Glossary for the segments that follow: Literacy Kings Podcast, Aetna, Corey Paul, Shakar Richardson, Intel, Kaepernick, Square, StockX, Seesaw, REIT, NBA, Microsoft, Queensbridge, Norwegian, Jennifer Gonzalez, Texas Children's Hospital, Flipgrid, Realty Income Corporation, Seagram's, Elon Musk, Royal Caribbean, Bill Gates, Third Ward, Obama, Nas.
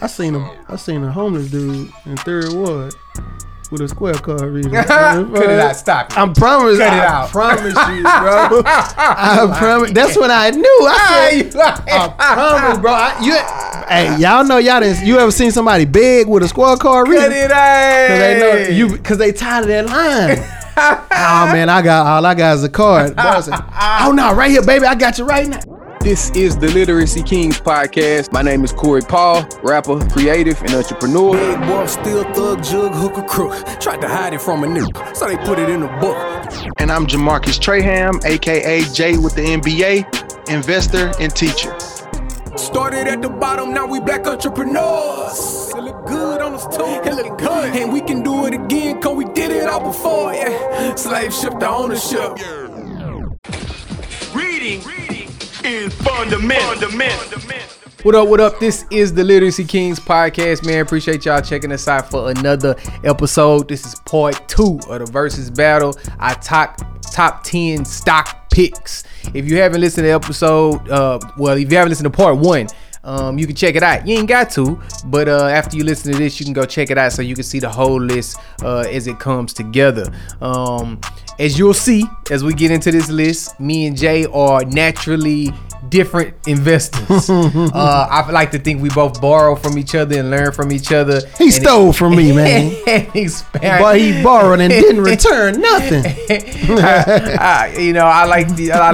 I seen a homeless dude in Third Ward with a Square card reader. Could not stop it. I promise you, bro. I promise. That's when I knew. I said, I promise, bro. Hey, y'all know y'all didn't. You ever seen somebody big with a Square card reader? Cut it out. Because they tired of that line. Oh man, all I got is a card. Bro, I said, oh no, right here, baby. I got you right now. This is the Literacy Kings Podcast. My name is Corey Paul, rapper, creative, and entrepreneur. Big boy, still thug, jug, hooker, crook. Tried to hide it from a nigga, so they put it in a book. And I'm Jamarcus Traham, a.k.a. Jay with the NBA, investor and teacher. Started at the bottom, now we black entrepreneurs. It look good on us too, it look good. And we can do it again, cause we did it all before, yeah. Slave ship to ownership. Reading. What up? This is the Literacy Kings Podcast, man. Appreciate y'all checking us out for another episode. This is part 2 of the versus battle. I top 10 stock picks. If you haven't listened to if you haven't listened to part 1, you can check it out. You ain't got to, but after you listen to this, you can go check it out so you can see the whole list as it comes together. As you'll see, as we get into this list, me and Jay are naturally different investors. I like to think we both borrow from each other and learn from each other. He stole from me, man. But he borrowed and didn't return nothing. I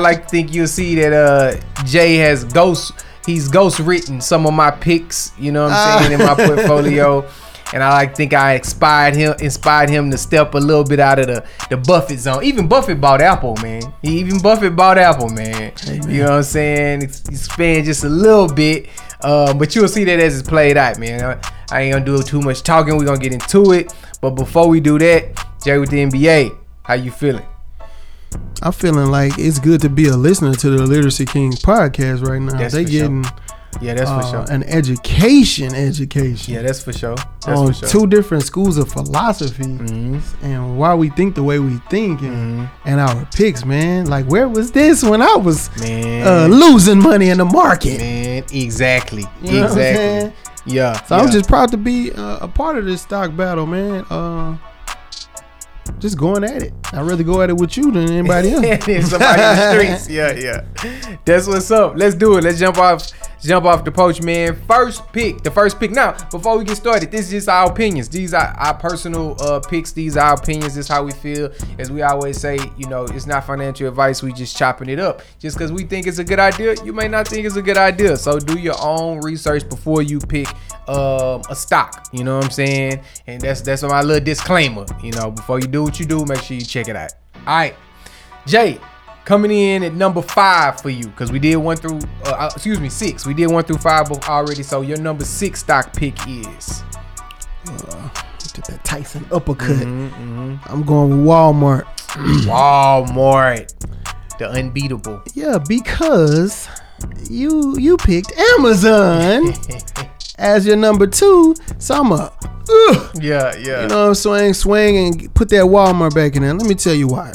like to think you'll see that Jay has ghost written some of my picks. You know what I'm saying, in my portfolio. And I think I inspired him to step a little bit out of the Buffett zone. Even Buffett bought Apple, man. Amen. You know what I'm saying? Expand just a little bit. But you'll see that as it's played out, man. I ain't going to do too much talking. We're going to get into it. But before we do that, Jay with the NBA, how you feeling? I'm feeling like it's good to be a listener to the Literacy Kings Podcast right now. That's Yeah, that's for sure. An education. Yeah, that's for sure. Two different schools of philosophy, mm-hmm. and why we think the way we think, and our picks, man. Like, where was this when I was losing money in the market? Man, exactly. You exactly. Yeah. So I'm just proud to be a part of this stock battle, man. Just going at it. I'd rather go at it with you than anybody else. Than somebody in the streets. Yeah. That's what's up. Let's do it. Let's jump off the poach, man. The first pick. Now, before we get started, this is just our opinions. These are our personal picks. These are our opinions. This is how we feel. As we always say, you know, it's not financial advice. We just chopping it up. Just because we think it's a good idea, you may not think it's a good idea. So do your own research before you pick a stock. You know what I'm saying? And that's my little disclaimer. You know, before you do what you do, make sure you check it out. All right, Jay. Coming in at number 5 for you, because we did 6. We did 1 through 5 already, so your number 6 stock pick is that Tyson uppercut. I'm going with Walmart. Walmart, the unbeatable. Yeah, because you picked Amazon as your number 2, so I'm up. You know, I'm swing, and put that Walmart back in there. Let me tell you why.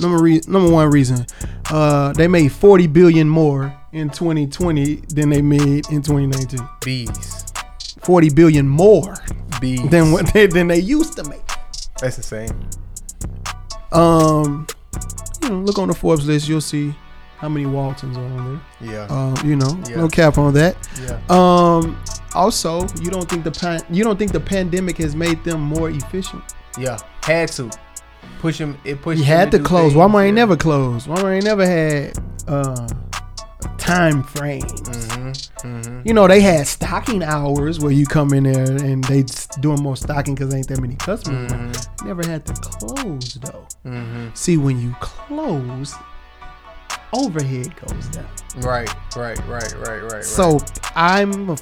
Number one reason, they made $40 billion more in 2020 than they made in 2019. Bees. $40 billion more. Bees. Than what they used to make. That's the same. You know, look on the Forbes list, you'll see how many Waltons are on there. Yeah. No cap on that. Yeah. Also, you don't think the pandemic has made them more efficient? Yeah, had to push them. It pushed. You had to close. Things. Walmart ain't never closed. Walmart ain't never had time frames. You know, they had stocking hours where you come in there and they doing more stocking because ain't that many customers. Never had to close though. See, when you close, overhead goes down. Right. So I'm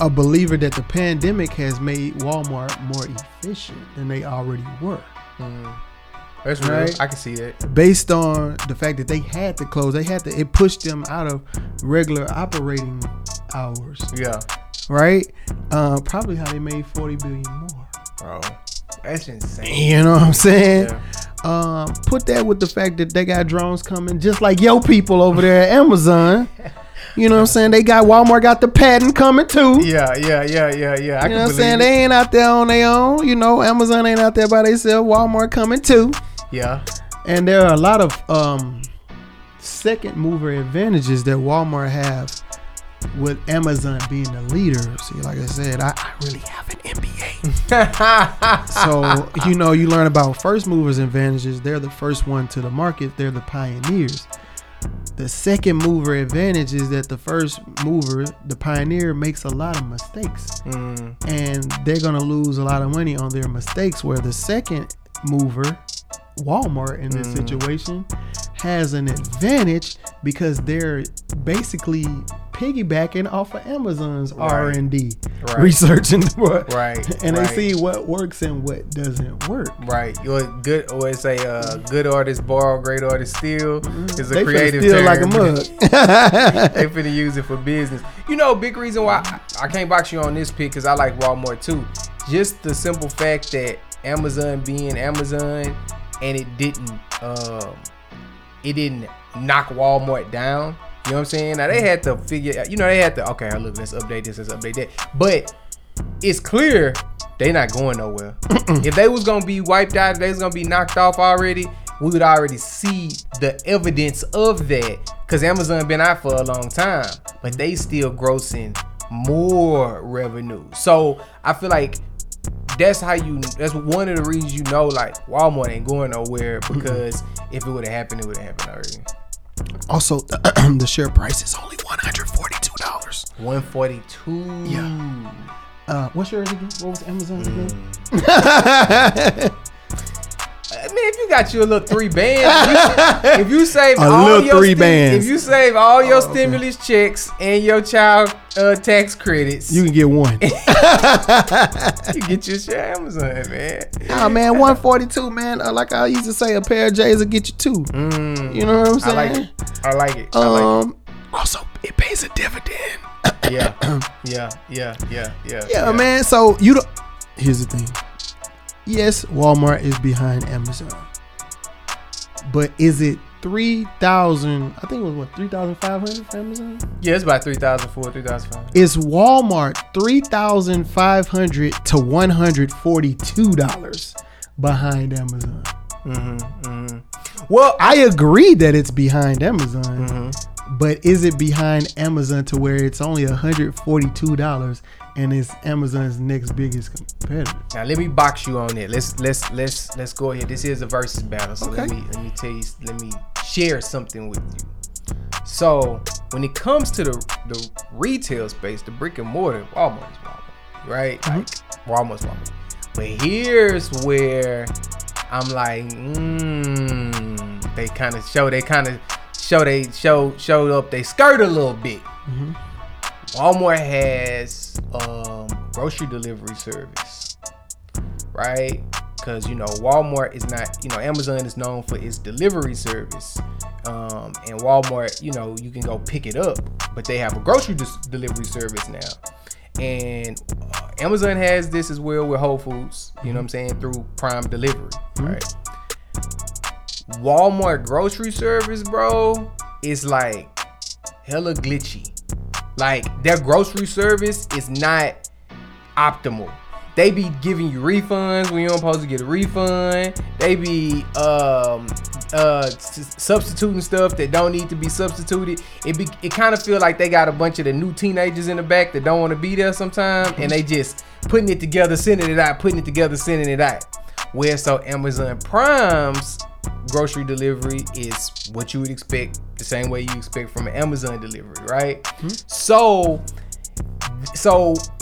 a believer that the pandemic has made Walmart more efficient than they already were. That's right. I can see that. Based on the fact that they had to close, it pushed them out of regular operating hours. Yeah. Right. Probably how they made $40 billion more. Bro, that's insane. You know what I'm saying? Yeah. Put that with the fact that they got drones coming, just like yo people over there at Amazon. You know what I'm saying? They got Walmart got the patent coming too. Yeah. You know what I'm saying? They ain't out there on their own. You know, Amazon ain't out there by themselves. Walmart coming too. Yeah. And there are a lot of second mover advantages that Walmart have with Amazon being the leader. See, like I said, I really have an MBA. So, you know, you learn about first movers advantages. They're the first one to the market. They're the pioneers. The second mover advantage is that the first mover, the pioneer, makes a lot of mistakes. And they're going to lose a lot of money on their mistakes, where the second mover, Walmart in this situation, has an advantage because they're basically piggybacking off of Amazon's R&D research and they see what works and what doesn't work. You're good. Always say good artists borrow, great artists steal. It's a they creative steal term. Like a mug. They finna use it for business. You know, big reason why I can't box you on this pick, because I like Walmart too. Just the simple fact that Amazon being Amazon, and it didn't knock Walmart down. You know what I'm saying? Now they had to figure out, you know, they had to, okay, look, let's update this, let's update that. But it's clear they not going nowhere. If they was gonna be wiped out, if they was gonna be knocked off already, we would already see the evidence of that. Cause Amazon been out for a long time, but they still grossing more revenue. So I feel like that's one of the reasons, you know, like Walmart ain't going nowhere, because if it would have happened, it would have happened already. Also, the share price is only $142. $142. Yeah. What's yours again? What was Amazon's again? I mean, if you got your little three bands, if you save all your stimulus checks and your child tax credits, you can get one. You get your share Amazon, man. Nah, man, 142, man. Like I used to say, a pair of J's will get you two. You know what I'm saying? I like it. Also, it pays a dividend. Yeah, man. So here's the thing. Yes, Walmart is behind Amazon, but is it 3,000? I think it was 3,500 for Amazon. Yeah, it's about 3,400, 3,500. Is Walmart 3,500 to $142 behind Amazon? Well, I agree that it's behind Amazon, but is it behind Amazon to where it's only $142? And it's Amazon's next biggest competitor. Now let me box you on it. Let's go ahead. This is a versus battle. So okay. let me tell you. Let me share something with you. So when it comes to the retail space, the brick and mortar, Walmart's Walmart, right? Like Walmart's Walmart. But here's where I'm like, they showed up. They skirt a little bit. Walmart has grocery delivery service, right? Because, you know, Walmart is not, you know, Amazon is known for its delivery service. And Walmart, you know, you can go pick it up, but they have a grocery delivery service now. And Amazon has this as well with Whole Foods, you know what I'm saying, through Prime Delivery, right? Walmart grocery service, bro, is like hella glitchy. Like, their grocery service is not optimal. They be giving you refunds when you're not supposed to get a refund. They be substituting stuff that don't need to be substituted. It kind of feel like they got a bunch of the new teenagers in the back that don't want to be there sometimes, and they just putting it together, sending it out, putting it together, sending it out. Where so Amazon Prime's grocery delivery is what you would expect, the same way you expect from an Amazon delivery, right? So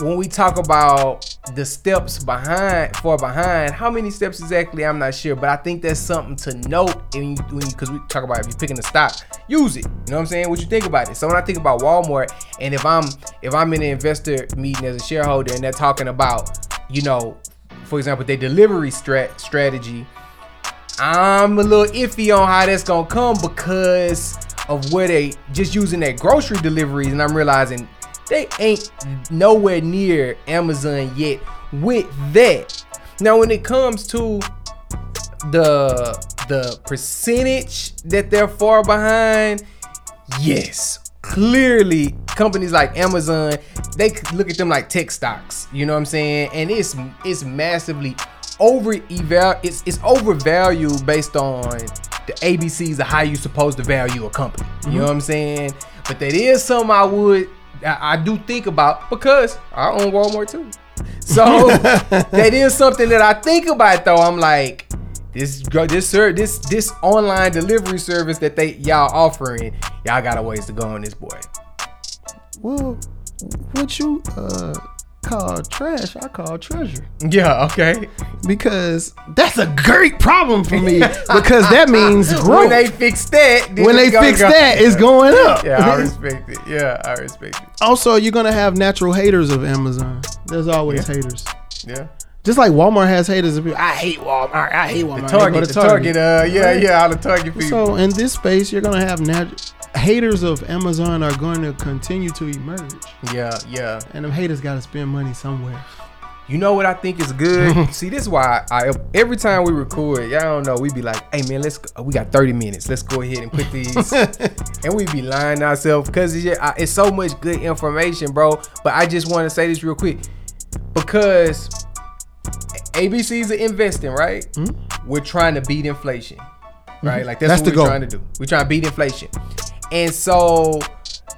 when we talk about the steps behind, how many steps exactly, I'm not sure, but I think that's something to note. And because we talk about, if you're picking a stock, use it. You know what I'm saying? What you think about it? So when I think about Walmart, and if I'm in an investor meeting as a shareholder, and they're talking about, you know, for example, their delivery strategy, I'm a little iffy on how that's gonna come because of where they just using their grocery deliveries, and I'm realizing they ain't nowhere near Amazon yet with that. Now, when it comes to the percentage that they're far behind, yes, clearly companies like Amazon, they look at them like tech stocks, you know what I'm saying? And it's massively it's overvalued based on the ABCs of how you're supposed to value a company. Mm-hmm. You know what I'm saying? But that is something I do think about, because I own Walmart too. So that is something that I think about, though. I'm like, this online delivery service that y'all offering, y'all got a ways to go on this, boy. Well, what you call trash, I call treasure. Yeah, okay. Because that's a great problem for me, because that means growth. When they fix that, it's going up. Yeah, I respect it. Also, you're gonna have natural haters of Amazon. There's always haters. Yeah. Just like Walmart has haters of people. I hate Walmart. The Target. All the Target people. So in this space, you're gonna have haters of Amazon are going to continue to emerge. Yeah. And them haters got to spend money somewhere. You know what I think is good? See, this is why every time we record, y'all don't know, we be like, hey man, we got 30 minutes. Let's go ahead and put these. And we be lying to ourselves, because it's so much good information, bro. But I just want to say this real quick, because ABCs are investing, right? Mm-hmm. We're trying to beat inflation, right? Mm-hmm. Like that's what we're trying to do. We're trying to beat inflation. And so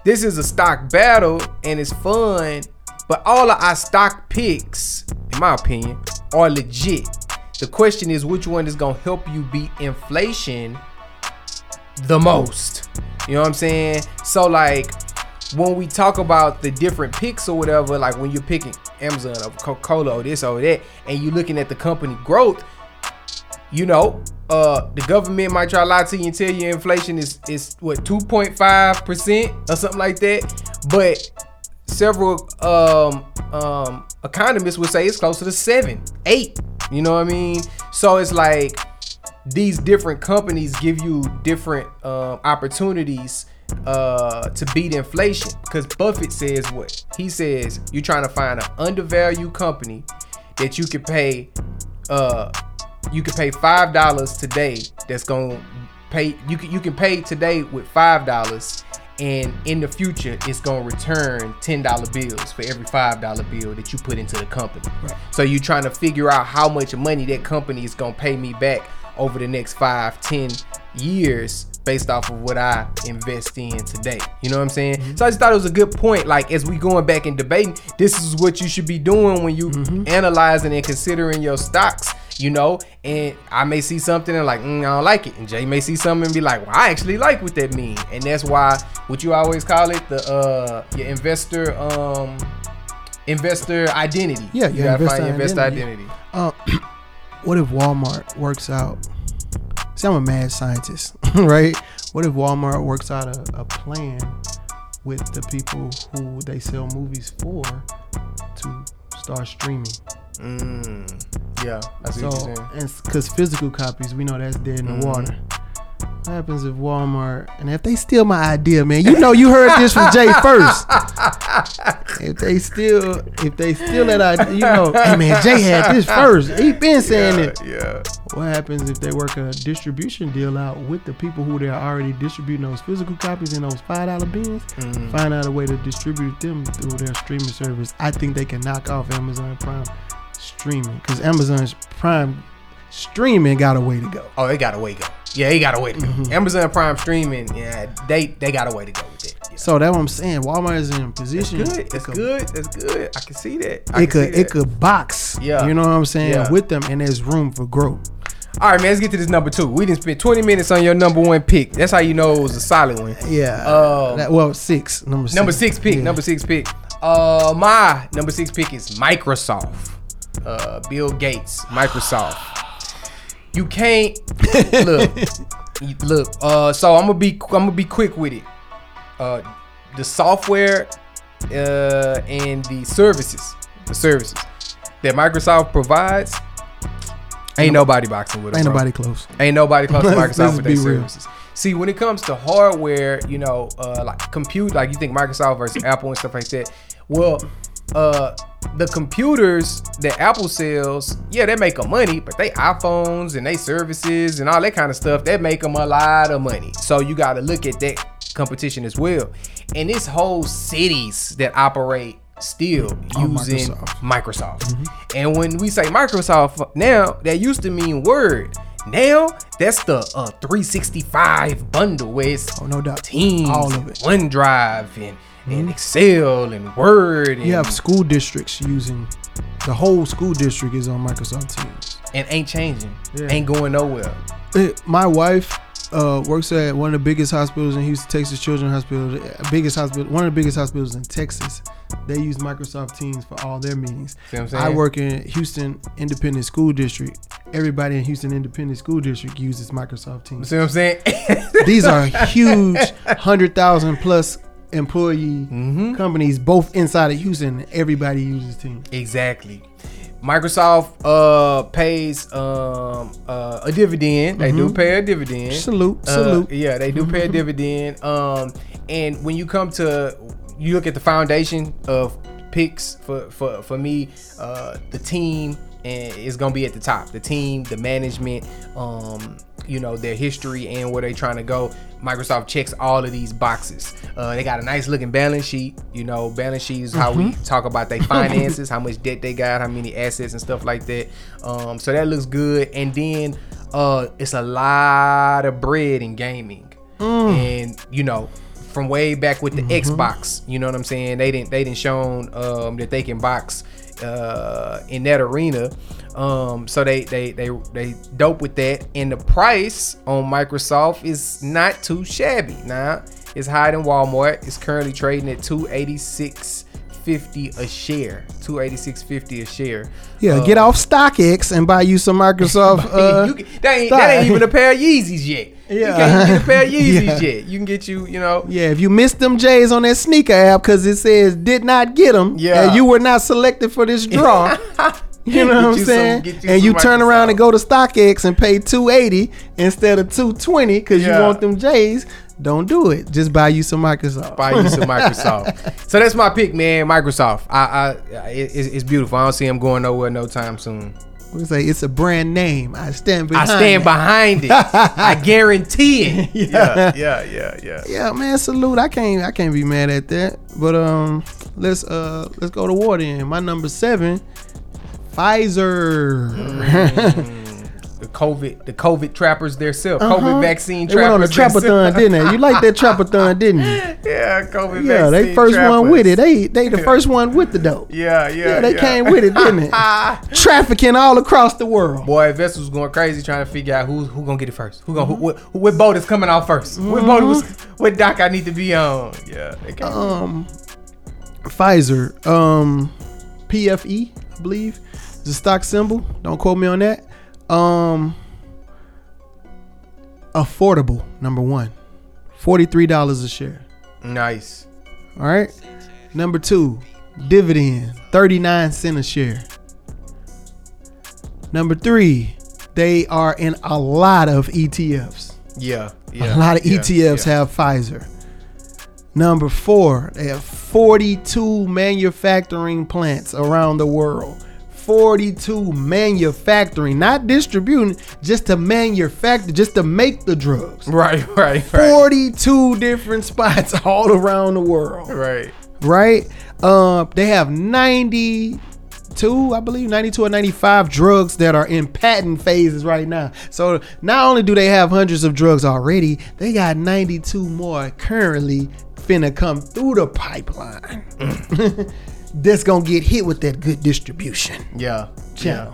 this is a stock battle, and it's fun, but all of our stock picks, in my opinion, are legit. The question is, which one is going to help you beat inflation the most? You know what I'm saying? So like when we talk about the different picks or whatever, like when you're picking Amazon or Coca-Cola or this or that, and you're looking at the company growth, you know, the government might try to lie to you and tell you inflation is 2.5% or something like that. But several economists would say it's closer to 7-8. You know what I mean? So it's like these different companies give you different opportunities to beat inflation. Because Buffett says what? He says you're trying to find an undervalued company that you could pay $5 today. That's gonna pay. You can pay today with $5, and in the future it's gonna return $10 bills for every $5 bill that you put into the company. Right. So you're trying to figure out how much money that company is gonna pay me back over the next 5-10 years based off of what I invest in today. You know what I'm saying? Mm-hmm. So I just thought it was a good point. Like as we going back and debating, this is what you should be doing when you analyzing and considering your stocks. You know, and I may see something and like, I don't like it. And Jay may see something and be like, well, I actually like what that means. And that's why, what you always call it, the your investor identity. Yeah, you gotta find your investor identity. What if Walmart works out? See, I'm a mad scientist, right? What if Walmart works out a plan with the people who they sell movies for to start streaming? Yeah, that's so, what you're saying. Because physical copies, we know that's dead in the water. What happens if Walmart, and if they steal my idea, man, you know you heard this from Jay first. If they steal that idea, you know, hey man, Jay had this first. He been saying it. Yeah. What happens if they work a distribution deal out with the people who they're already distributing those physical copies in those $5 bins? Mm. Find out a way to distribute them through their streaming service. I think they can knock off Amazon Prime streaming, because Amazon's Prime streaming got a way to go. Oh, they got a way to go. Yeah, they got a way to go. Mm-hmm. Amazon Prime streaming, yeah, they got a way to go with it. Yeah. So that's what I'm saying. Walmart is in position. That's good. I can see that. It could box. Yeah. You know what I'm saying? Yeah. With them, and there's room for growth. All right, man, let's get to this number two. We didn't spend 20 minutes on your number one pick. That's how you know it was a solid one. Yeah. Number six pick. My number six pick is Microsoft. Bill Gates, Microsoft. You can't look. So I'm gonna be quick with it. The software and the services that Microsoft provides, ain't nobody boxing with them. Ain't nobody close to Microsoft with their services. See, when it comes to hardware, you know, like compute, like you think Microsoft versus Apple and stuff like that. Well, the computers that Apple sells, yeah, they make them money, but they iPhones and they services and all that kind of stuff, they make them a lot of money. So you got to look at that competition as well. And it's whole cities that operate still using Microsoft. Mm-hmm. And when we say Microsoft now, that used to mean Word. Now that's the 365 bundle where it's Teams, all of it, OneDrive, and Excel and Word. And you have school districts using, the whole school district is on Microsoft Teams. And ain't changing, ain't going nowhere. My wife works at one of the biggest hospitals in Houston, Texas Children's Hospital, one of the biggest hospitals in Texas. They use Microsoft Teams for all their meetings. See what I'm saying? I work in Houston Independent School District. Everybody in Houston Independent School District uses Microsoft Teams. See what I'm saying? These are huge, 100,000 plus employee companies, both inside of Houston. Everybody uses Teams. Exactly. Microsoft pays a dividend. They do pay a dividend. Salute. Yeah, they do pay a dividend. And when you come to, you look at the foundation of picks for me, the team is going to be at the top. The team, the management, their history and where they're trying to go. Microsoft checks all of these boxes. They got a nice looking balance sheet. Balance sheet is how we talk about their finances, how much debt they got, how many assets and stuff like that. So that looks good. And then it's a lot of bread in gaming. And, from way back with the Xbox, you know what I'm saying? They didn't shown that they can box in that arena. So they dope with that, and the price on Microsoft is not too shabby. Nah, it's higher than Walmart. It's currently trading at $286.50 a share. $286.50 a share. Yeah, get off StockX and buy you some Microsoft. That ain't even a pair of Yeezys yet. Yeah. You can't even get a pair of Yeezys yet. You can get you. Yeah, if you missed them J's on that sneaker app because it says did not get them, and you were not selected for this draw. You know what I'm saying? And you turn around and go to StockX and pay $280 instead of $220 because you want them J's. Don't do it. Just buy you some Microsoft. So that's my pick, man. Microsoft. It's beautiful. I don't see them going nowhere no time soon. We say it's a brand name. I stand behind it. I guarantee it. Yeah. Yeah, man. Salute. I can't be mad at that. But let's go to war then. My number 7. Pfizer, the COVID trappers themselves, COVID vaccine trappers. They went on a trapathon, didn't they? You like that trapathon, didn't you? Yeah, COVID vaccine. Yeah, they first trappers. One with it. They the first one with the dope. They came with it, didn't it? Trafficking all across the world. Boy, vessels going crazy trying to figure out who gonna get it first. What boat is coming out first? What dock I need to be on? Yeah, they came. Pfizer, PFE. Believe it's a stock symbol, don't quote me on that. Affordable, number one, $43 a share. Nice. All right, number 2, dividend, 39 cents a share. Number 3, they are in a lot of ETFs. A lot of ETFs have Pfizer. Number 4, they have 42 manufacturing plants around the world. 42 manufacturing, not distributing, just to manufacture, just to make the drugs. Right. 42 different spots all around the world. Right. They have 92 or 95 drugs that are in patent phases right now. So not only do they have hundreds of drugs already, they got 92 more currently finna come through the pipeline. That's gonna get hit with that good distribution channel.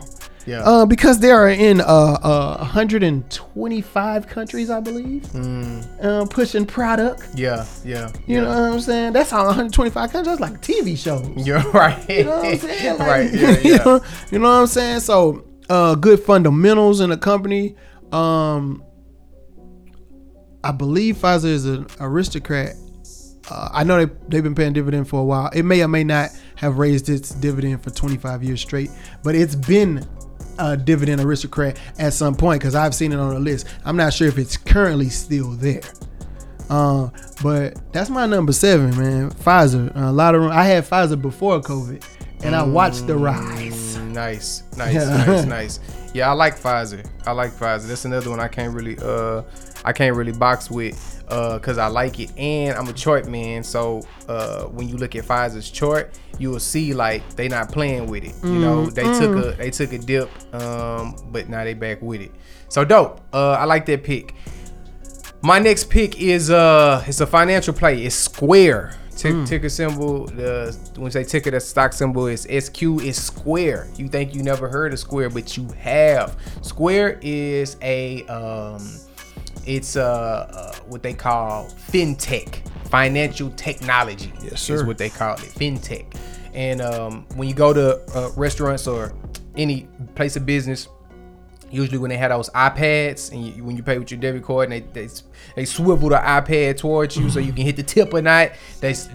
Because they are in 125 countries, I believe, pushing product. You know what I'm saying? That's all 125 countries. That's like TV shows. You're right. You know what I'm saying? You know what I'm saying? So, good fundamentals in a company. I believe Pfizer is an aristocrat. I know they've been paying dividend for a while. It may or may not have raised its dividend for 25 years straight, but it's been a dividend aristocrat at some point because I've seen it on the list. I'm not sure if it's currently still there. But that's my number 7, man. Pfizer. A lot of room. I had Pfizer before COVID, and I watched the rise. Nice. Yeah, I like Pfizer. That's another one I can't really box with because I like it, and I'm a chart man. So when you look at Pfizer's chart, you will see like they not playing with it. You know, they took a dip, but now they back with it. So dope. I like that pick. My next pick is it's a financial play. It's Square. Ticker symbol, when you say ticker, that's stock symbol, is SQ, is Square. You think you never heard of Square, but you have. Square is a, what they call fintech, financial technology. Yes, sir. Is what they call it, fintech. And when you go to restaurants or any place of business, usually when they had those iPads, and when you pay with your debit card, and they swivel the iPad towards you so you can hit the tip or not, that's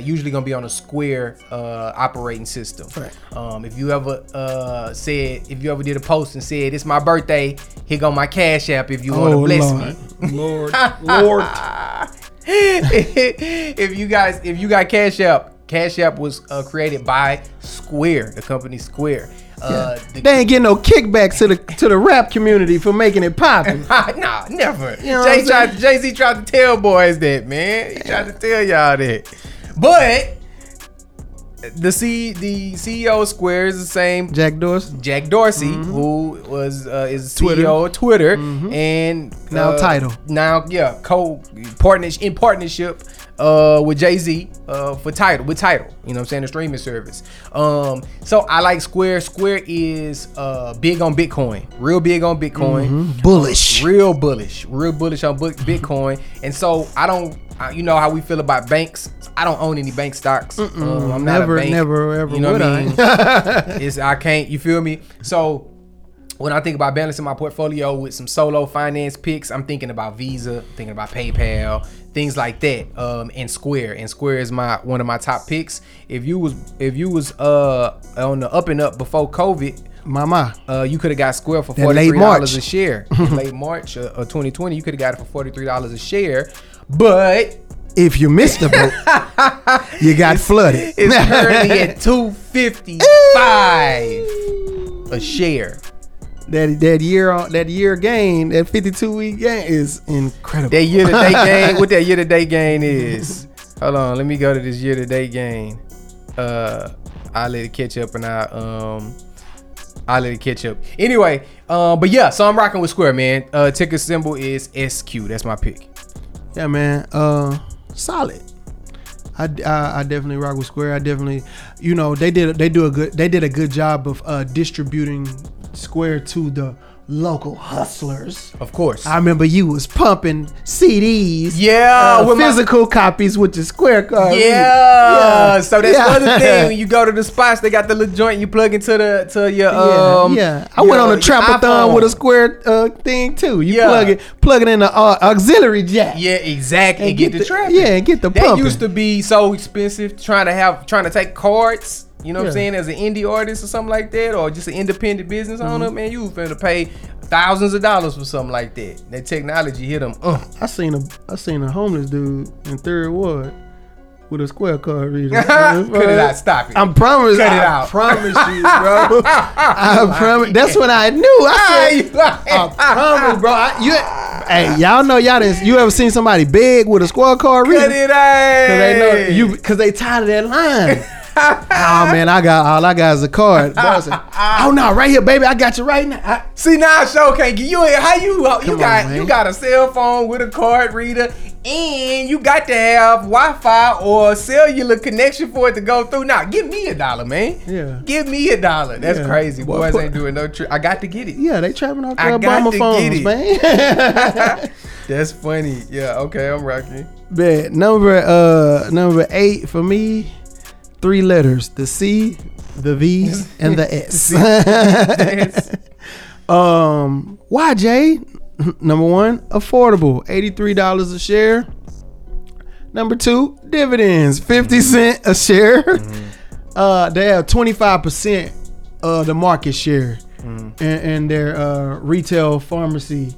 usually gonna be on a Square operating system. Right. If you ever did a post and said, "It's my birthday, here go my Cash App if you want to bless me." Lord. if you got Cash App was created by Square, the company Square. They ain't getting no kickback to the rap community for making it poppin'. Nah, never. You know Jay-Z tried to tell boys that, man. He tried to tell y'all that. But the CEO of Square is the same Jack Dorsey, who was is CEO of Twitter, and now Tidal. Now, yeah, partnership with Jay-Z for Tidal, you know what I'm saying, the streaming service. So I like Square. Square is big on Bitcoin, real big on Bitcoin. Bullish. Real bullish on Bitcoin. And so I don't, you know how we feel about banks. I don't own any bank stocks. I'm never, not a bank. Never, ever. You know what I mean? I can't, you feel me? So when I think about balancing my portfolio with some solo finance picks, I'm thinking about Visa, thinking about PayPal, things like that, and Square. And Square is one of my top picks. If you was on the up and up before COVID, mama, you could have got Square for $43 a share. In late March of 2020, you could have got it for $43 a share, but if you missed the boat, you got flooded. It's currently at $2.55 a share. That year gain, that 52-week gain is incredible. That year-to-date gain, what that year-to-date gain is. Hold on, let me go to this year-to-date gain. I'll let it catch up, and I'll let it catch up. Anyway, but yeah, so I'm rocking with Square, man. Ticker symbol is SQ. That's my pick. Yeah, man. Solid. I definitely rock with Square. I definitely, you know, they did a good job of distributing Square to the local hustlers. Of course. I remember you was pumping CDs. Yeah. With physical copies with the Square card. Yeah. So that's the other thing. When you go to the spots, they got the little joint you plug into your I went on a trapathon with a Square thing too. You plug it in the auxiliary jack. Yeah, exactly. And get the traffic. Yeah, and get the pumping. That used to be so expensive trying to take cards. You know what I'm saying? As an indie artist or something like that, or just an independent business owner, man, you finna pay thousands of dollars for something like that. That technology hit them. I seen a homeless dude in Third Ward with a Square card reader. Cut it out, stop it. I promise you, bro. I promise. That's what I knew. I said, I promise, bro. Hey, y'all know y'all didn't. You ever seen somebody beg with a Square card reader? Cut it out. Cause they tired of that line. Oh man, all I got is a card. I said, oh no, right here, baby, I got you right now. See now, show can't get you in. How you got a cell phone with a card reader, and you got to have Wi-Fi or cellular connection for it to go through. Now, give me $1, man. Yeah, give me $1. That's crazy. Boys ain't doing no trick. I got to get it. Yeah, they trapping out their Obama phones, man. That's funny. Yeah. Okay, I'm rocking. But number 8 for me. 3 letters: the C, the V, and the S. YJ, number 1, affordable, $83 a share. Number 2, dividends, 50 cents a share. They have 25% of the market share in their retail pharmacy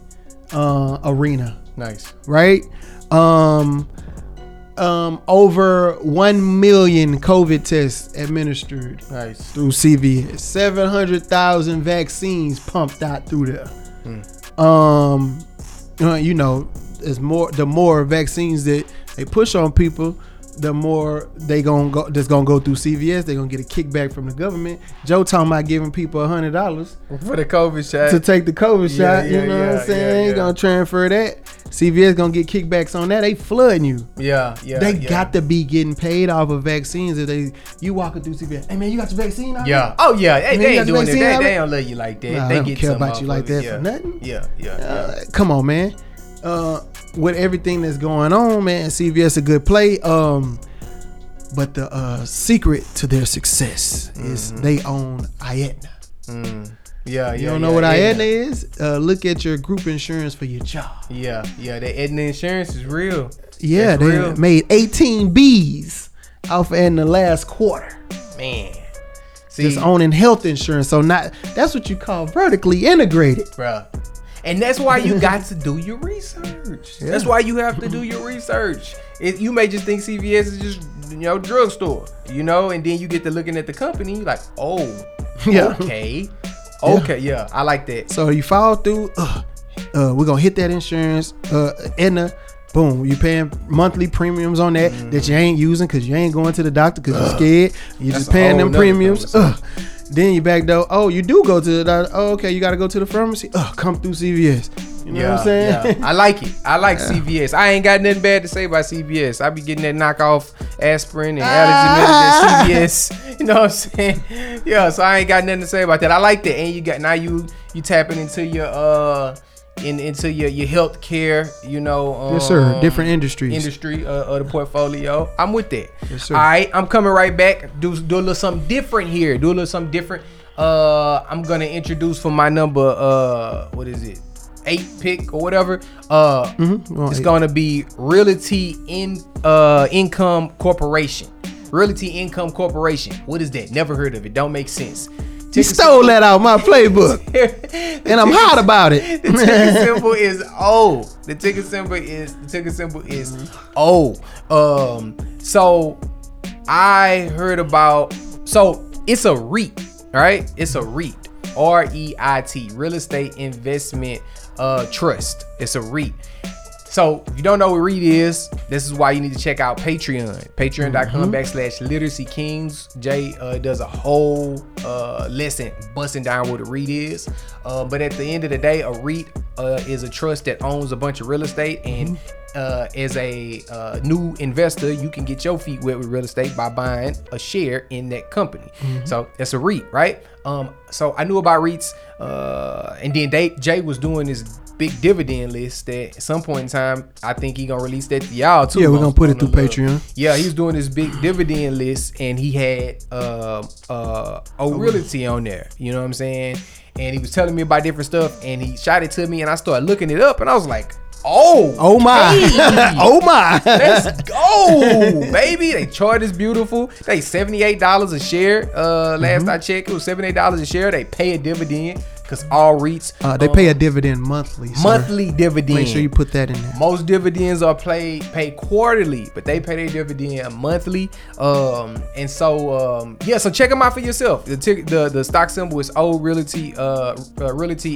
arena. Nice, right? over 1 million COVID tests administered through CVS. 700,000 vaccines pumped out through there. You know, it's more, the more vaccines that they push on people, the more they gonna go, that's gonna go through CVS. They gonna get a kickback from the govment. Joe talking about giving people $100 for the COVID shot, to take the COVID shot. You know what I'm saying? They ain't gonna transfer that. CVS gonna get kickbacks on that. They flooding you. They got to be getting paid off of vaccines. If they, you walking through CVS, hey man, you got your vaccine out? Hey, man, they ain't doing it. They don't love you like that. Nah, they don't care about you like that for nothing. Come on, man. With everything that's going on, man, CVS a good play. But the secret to their success is they own Aetna. You don't know what Aetna is? Look at your group insurance for your job. The Aetna insurance is real. That's they real. Made 18 B's off in the last quarter. Man. See, just owning health insurance. So not that's what you call vertically integrated. Bruh. And that's why you got to do your research. That's why you have to do your research. It, you may just think CVS is just, you know, drugstore, you know, and then you get to looking at the company, you're like, oh, okay, I like that. So you follow through. We're gonna hit that insurance, Aetna. Boom, you paying monthly premiums on that that you ain't using because you ain't going to the doctor because you're scared. You just paying them premiums. Then you back though. Oh, you do go to the doctor. Oh, okay. You got to go to the pharmacy. Oh, come through CVS. You know what I'm saying? I like it. I like CVS. I ain't got nothing bad to say about CVS. I be getting that knockoff aspirin and allergy medicine at CVS. You know what I'm saying? Yeah. So I ain't got nothing to say about that. I like that. And you got now you tapping into your into your health care. You know. Yes, sir. Different industries. Industry of the portfolio. I'm with that. Yes, sir. All right. I'm coming right back. Do a little something different here. Do a little something different. I'm gonna introduce for my number. What is it? 8 pick or whatever. It's gonna be Realty Income Corporation. Realty Income Corporation. What is that? Never heard of it. Don't make sense. He stole that out of my playbook, and I'm hot about it. The ticker symbol is O. The ticker symbol is O. So I heard about. So it's a REIT, right? It's a REIT, REIT, Real Estate Investment Trust. It's a REIT. So if you don't know what REIT is, this is why you need to check out Patreon. Patreon.com/Literacy Kings. Jay does a whole lesson busting down what a REIT is. But at the end of the day, a REIT is a trust that owns a bunch of real estate. And as a new investor, you can get your feet wet with real estate by buying a share in that company. So that's a REIT, right? So I knew about REITs. And then Jay was doing this big dividend list that at some point in time I think he gonna release that to y'all too. We're gonna put it through Patreon. He was doing this big dividend list and he had Realty on there, you know what I'm saying, and he was telling me about different stuff and he shot it to me and I started looking it up and I was like, Oh my. Hey, oh my. Let's go, baby. They chart is beautiful. They $78 a share. Last I checked, it was $78 a share. They pay a dividend because all REITs. They pay a dividend monthly. Monthly dividend. Make sure you put that in there. Most dividends are paid quarterly, but they pay their dividend monthly. And so, so check them out for yourself. The stock symbol is O, Realty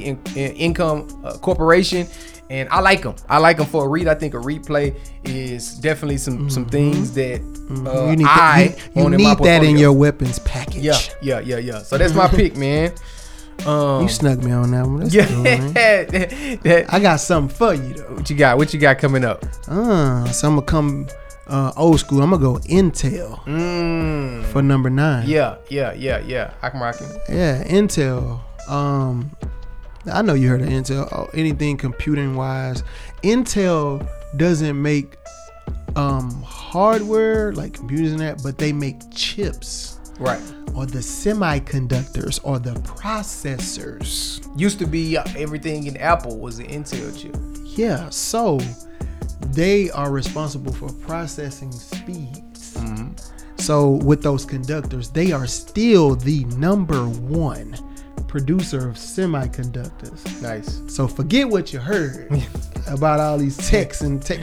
Income Corporation. And I like them. I like them for a read. I think a replay is definitely some things that you need that in your weapons package. Yeah. So that's my pick, man. You snuck me on that one. That's cool, man. I got something for you though. What you got? What you got coming up? So I'm gonna come old school. I'm gonna go Intel for number 9. Yeah. I can rock it. Yeah, Intel. I know you heard of Intel. Anything computing wise, Intel doesn't make hardware like computers and that, but they make chips, right? Or the semiconductors or the processors. Used to be everything in Apple was an Intel chip. Yeah, so they are responsible for processing speeds. So with those conductors, they are still the number one producer of semiconductors. Nice. So forget what you heard about all these techs and tech.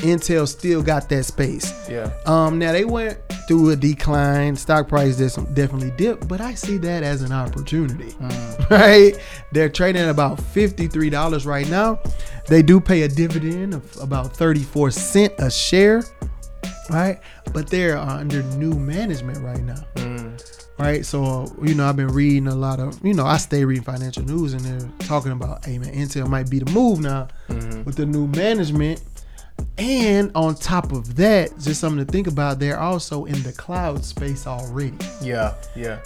Intel still got that space. Yeah. Now they went through a decline. Stock price definitely dipped, but I see that as an opportunity. Right? They're trading at about $53 right now. They do pay a dividend of about 34 cents a share. Right? But they're under new management right now. Right? So, you know, I've been reading a lot of, you know, I stay reading financial news, and they're talking about, hey man, Intel might be the move now with the new management. And on top of that, just something to think about, they're also in the cloud space already. Yeah.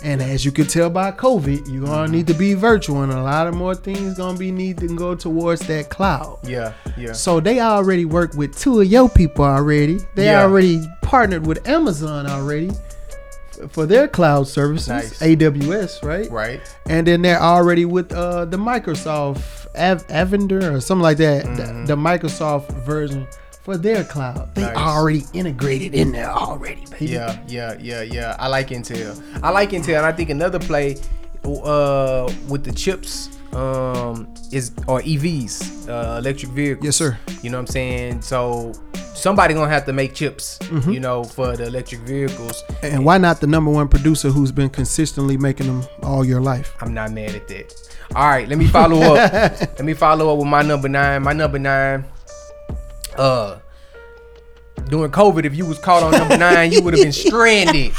And as you can tell by COVID, you're going to need to be virtual, and a lot of more things going to be need to go towards that cloud. Yeah. So they already work with two of your people already. They already partnered with Amazon already for their cloud services, AWS, right? Right. And then they're already with the Microsoft Avender or something like that, the Microsoft version for their cloud. They already integrated in there already, baby. Yeah. I like Intel. And I think another play with the chips is or EVs, electric vehicles. Yes, sir. You know what I'm saying? So somebody gonna have to make chips, you know, for the electric vehicles. And why not the number one producer who's been consistently making them all your life? I'm not mad at that. All right, let me follow up. With my number nine. My number nine. During COVID, if you was caught on number nine, you would have been stranded.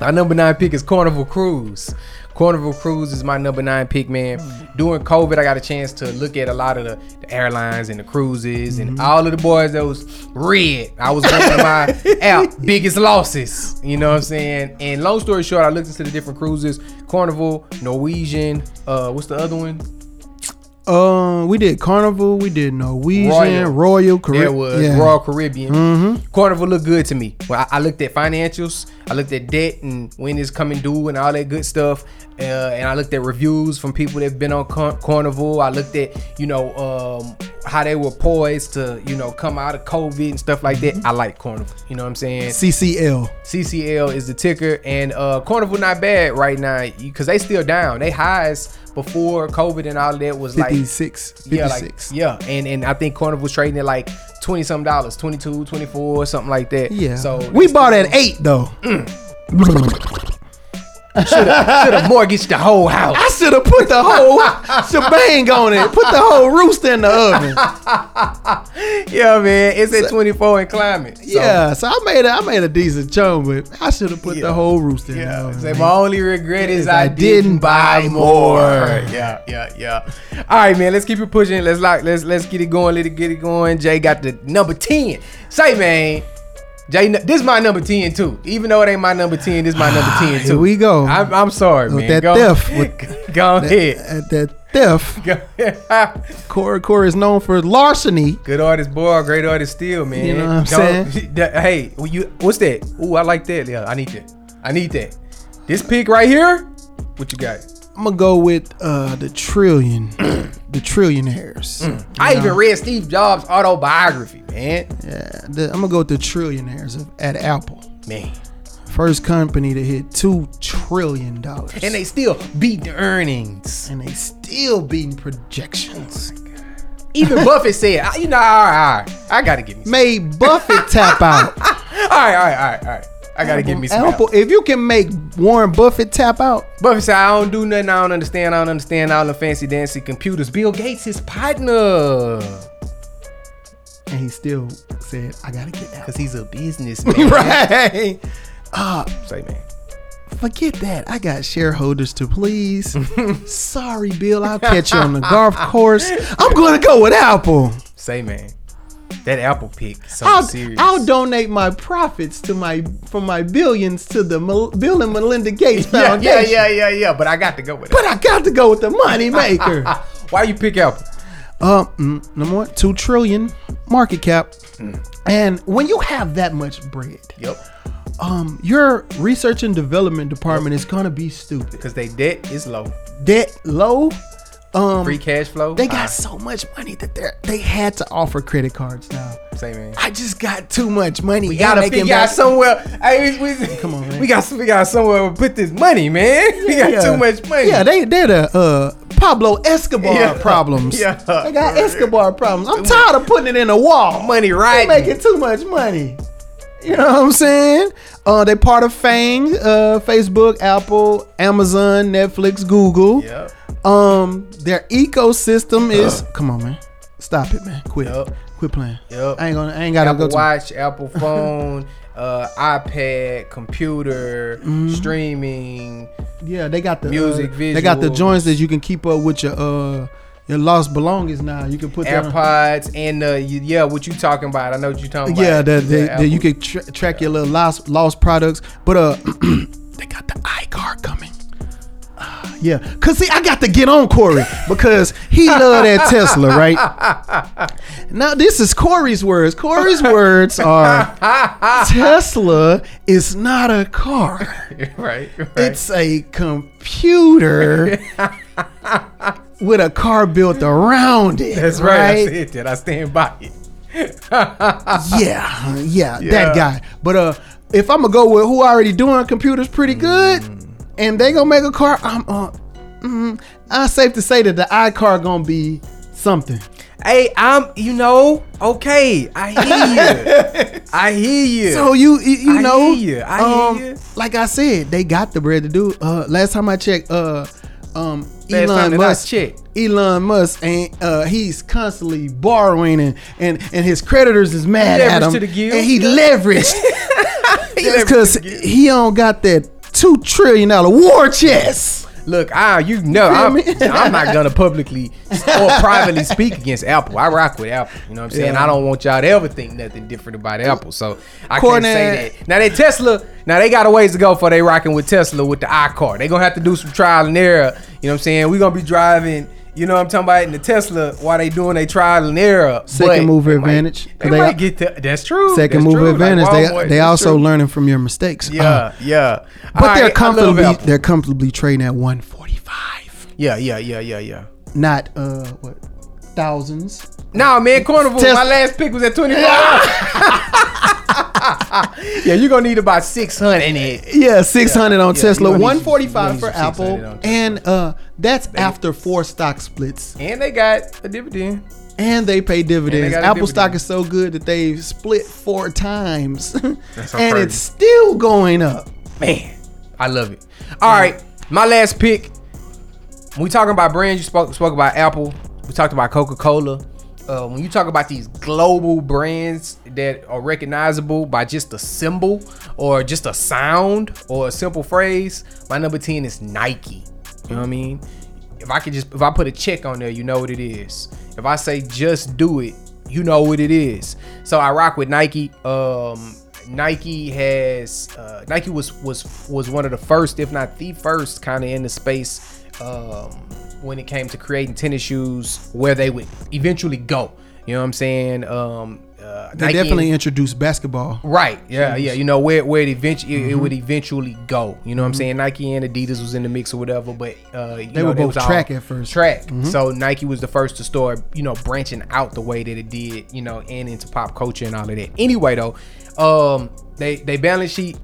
My number nine pick is Carnival Cruise. Carnival Cruise is my number nine pick, man. During COVID, I got a chance to look at a lot of the airlines and the cruises and all of the boys that was red. I was one of my biggest losses. You know what I'm saying? And long story short, I looked into the different cruises. Carnival, Norwegian, what's the other one? We did Carnival, we did Norwegian, Royal Caribbean. Royal Caribbean. Carnival looked good to me. Well, I looked at financials, I looked at debt and when it's coming due and all that good stuff. And I looked at reviews from people that've been on Carnival. I looked at, you know, how they were poised to, you know, come out of COVID and stuff like that. I like Carnival. You know what I'm saying? CCL. CCL is the ticker. And Carnival not bad right now because they still down. They highs before COVID and all of that was 56. And I think Carnival's trading at like $20-something, $22, $24, something like that. Yeah. So we bought at $8 though. Should have mortgaged the whole house. I should have put the whole shebang on it. Put the whole roost in the oven. Yeah, man. It's at 24 and climbing. So. Yeah, so I made a decent chunk, but I should have put the whole roost in the oven. So my only regret is I didn't buy more. Yeah. All right, man. Let's keep it pushing. Let's get it going. Let it get it going. Jay got the number 10. Say, man. Jay, this is my number 10 too. Even though it ain't my number 10, this is my number 10 too. Here we go. I'm sorry, with man. That theft. Go ahead. That theft. Corey is known for larceny. Good artist, boy. Great artist, still, man. You know what I'm saying? Hey, what's that? Ooh, I like that. Yeah, I need that. This pick right here. What you got? I'm gonna go with the trillionaires. I even read Steve Jobs' autobiography, man. Yeah, I'm gonna go with the trillionaires at Apple. Man, first company to hit $2 trillion, and they still beat the earnings, and they still beating projections. Oh my God. Even Buffett said, "You know, all right, I gotta give me." Some. Made Buffett tap out. All right. I gotta give me some help. If you can make Warren Buffett tap out. Buffett said, I don't do nothing. I don't understand all the fancy dancy computers. Bill Gates, his partner. And he still said, I gotta get out. Because he's a businessman. Right. Say, man. Forget that. I got shareholders to please. Sorry, Bill. I'll catch you on the golf course. I'm gonna go with Apple. Say, man. That Apple pick is so serious. I'll donate my profits to my billions to the Bill and Melinda Gates Foundation. Yeah. But I got to go with it. But I got to go with the money maker. Why you pick Apple? Number one, $2 trillion market cap, and when you have that much bread, your research and development department is gonna be stupid because they debt is low. Free cash flow. They got so much money that they had to offer credit cards now. Say, man. I just got too much money. We gotta figure out somewhere. Come on, man. We gotta somewhere to put this money, man. We got too much money. Yeah, they're the Pablo Escobar problems. Yeah. They got Escobar problems. I'm tired of putting it in the wall. Money, right? They're making too much money. You know what I'm saying? They part of FANG, Facebook, Apple, Amazon, Netflix, Google. Yep. Their ecosystem is. Come on, man. Stop it, man. Quit. Quit playing. I ain't gotta Apple go to Watch, Apple phone, iPad, computer, streaming. Yeah, they got the music, visuals. They got the joints that you can keep up with your lost belongings now. You can put AirPods and what you talking about? I know what you talking about. Yeah, that you can track your little lost products. But they got the iCar coming. Yeah, cause see, I got to get on Corey because he love that Tesla, right? Now this is Corey's words. Corey's words are Tesla is not a car, right? It's a computer with a car built around it. That's right. I said that. I stand by it. Yeah, that guy. But if I'm gonna go with who already doing computers pretty good. And they gonna make a car. It's safe to say that the iCar gonna be something. Hey, I hear you. So I hear you. Like I said, they got the bread to do. Last time I checked, Elon Musk, and he's constantly borrowing, and his creditors is mad at him, and he leveraged. Because he don't got that $2 trillion war chest. Look, I'm not gonna publicly or privately speak against Apple. I rock with Apple. You know what I'm saying? I don't want y'all to ever think nothing different about Apple. So I can't say that. Now they Tesla. Now they got a ways to go for they rocking with Tesla with the iCar. They gonna have to do some trial and error. You know what I'm saying? We gonna be driving. You know what I'm talking about in the Tesla while they doing their trial and error. Second mover advantage. They might get that. That's true. Second mover advantage. Like they also learning from your mistakes. Yeah, yeah. But they're comfortably trading at 145. Yeah. Not thousands. Nah, man, Carnival. My last pick was at 25. Yeah, you're gonna need about 600 in it. Yeah, 600 on Tesla, 145 for Apple, and that's after 4 stock splits. And they got a dividend. And they pay dividends. Apple stock is so good that they've split 4 times, and it's still going up. Man, I love it. All right, my last pick. We talking about brands. You spoke about Apple. We talked about Coca-Cola. When you talk about these global brands that are recognizable by just a symbol or just a sound or a simple phrase, my number 10 is Nike. You know what I mean? If I put a check on there, you know what it is. If I say just do it, you know what it is. So I rock with Nike. Nike was one of the first, if not the first, kind of in the space when it came to creating tennis shoes where they would eventually go. You know what I'm saying? They definitely introduced basketball. Right. Yeah, yeah. You know, where it eventually it would eventually go. You know what I'm saying? Nike and Adidas was in the mix or whatever, but they were both track at first. Track. So Nike was the first to start, branching out the way that it did, and into pop culture and all of that. Anyway though, They balance sheet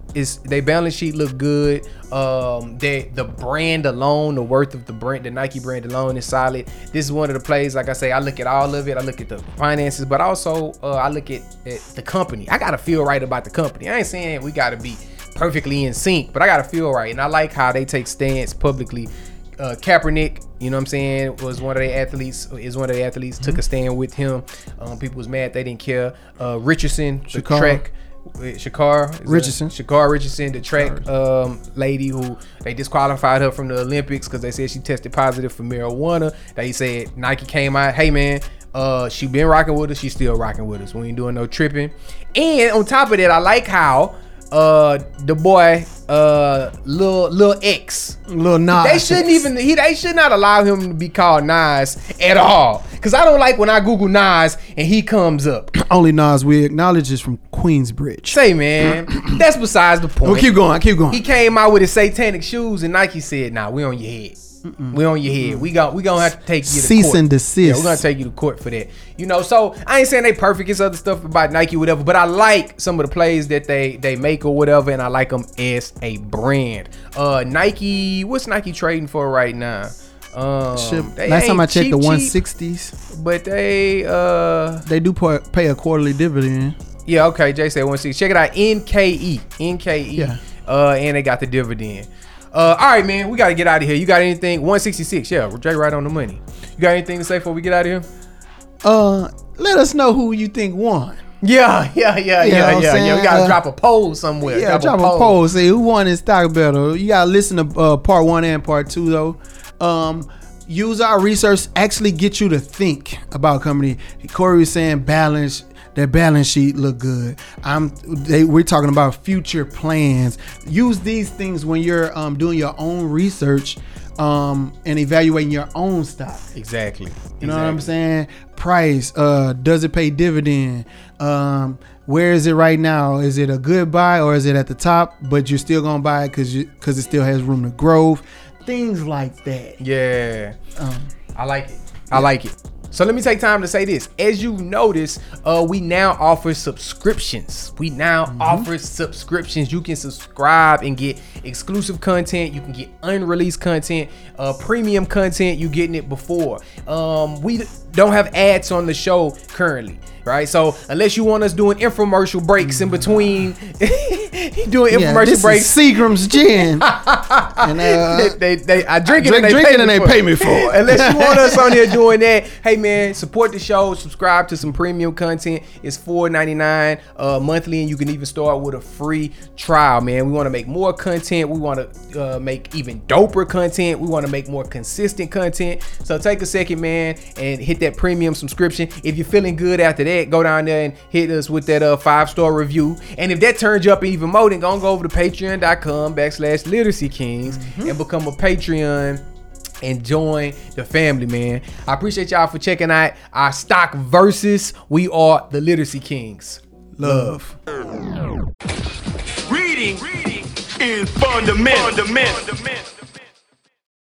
look good. The brand alone, the worth of the Nike brand alone is solid. This is one of the plays, like I say, I look at all of it. I look at the finances, but also I look at the company. I gotta feel right about the company. I ain't saying we gotta be perfectly in sync, but I gotta feel right. And I like how they take stance publicly. Kaepernick, you know what I'm saying, is one of the athletes, took a stand with him. People was mad, they didn't care. Shakar Richardson, the track lady who they disqualified her from the Olympics because they said she tested positive for marijuana. They said Nike came out, hey man, she been rocking with us, she's still rocking with us. We ain't doing no tripping. And on top of that, I like how the boy, Lil Nas. They should not allow him to be called Nas at all. Cause I don't like when I Google Nas and he comes up. Only Nas we acknowledge is from Queensbridge. Say man, that's besides the point. Keep going. He came out with his satanic shoes and Nike said, "Nah, we on your head. We on your head. We gonna have to take you to court. Cease and desist. Yeah, we're gonna take you to court for that." So I ain't saying they perfect. It's other stuff about Nike, whatever. But I like some of the plays that they make or whatever, and I like them as a brand. Nike, what's Nike trading for right now? Last time I checked, the 160s. But they do pay a quarterly dividend. Yeah, okay. Jay said 160. Check it out. NKE. Yeah. And they got the dividend. All right, man. We got to get out of here. You got anything? 166. Yeah, Jay right on the money. You got anything to say before we get out of here? Let us know who you think won. Yeah. We gotta drop a poll somewhere. Yeah, drop a poll. See who won in stock battle. You gotta listen to part one and part two though. Use our research. Actually, get you to think about company. Corey was saying balance. Their balance sheet look good. We're talking about future plans. Use these things when you're doing your own research and evaluating your own stock. Exactly. You know what I'm saying? Price. Does it pay dividend? Where is it right now? Is it a good buy or is it at the top? But you're still gonna buy it because it still has room to grow. Things like that. Yeah. I like it. I like it. So let me take time to say this. As you notice, we now offer subscriptions. You can subscribe and get exclusive content. You can get unreleased content, premium content. You getting it before. We don't have ads on the show currently, right? So unless you want us doing infomercial breaks in between, this is Seagram's gin. And I drink it and they pay me for it. Unless you want us on here doing that, hey man, support the show. Subscribe to some premium content. It's $4.99 monthly, and you can even start with a free trial. Man, we want to make more content. We want to make even doper content. We want to make more consistent content. So take a second, man, and hit that premium subscription. If you're feeling good after that, go down there and hit us with that 5-star review. And if that turns you up even more, then go over to patreon.com/LiteracyKings and become a Patreon and join the family, man. I appreciate y'all for checking out our stock versus. We are the Literacy Kings. Love. Reading is fundamental.